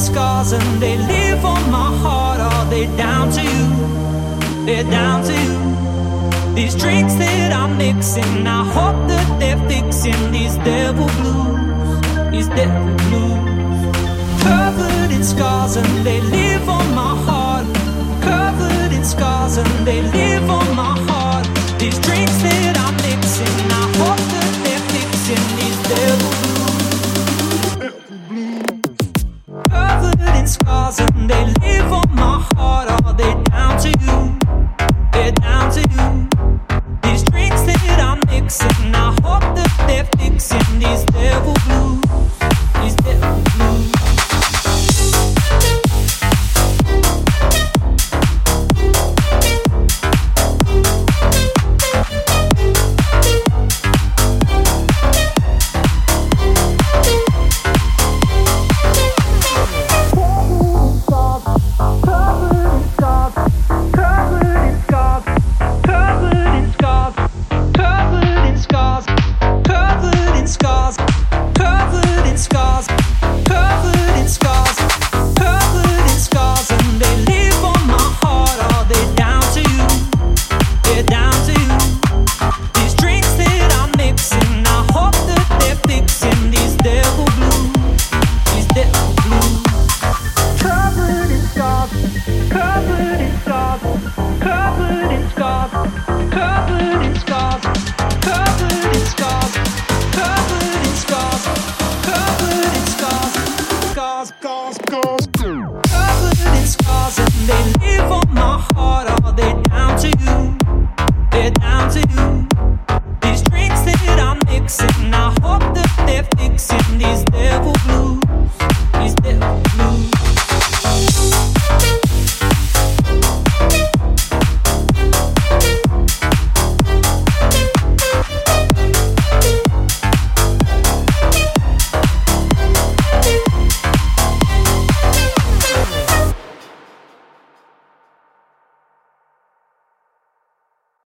and scars, and they live on my heart. Are they down to you? They're down to you. These drinks that I'm mixing, I hope that they're fixing these devil blues, these devil blues. Covered in scars and they live on my heart. Covered in scars and they live on my heart. These drinks that I'm mixing, I hope that they're fixing these devil blues. Covered in scars and they live on my heart.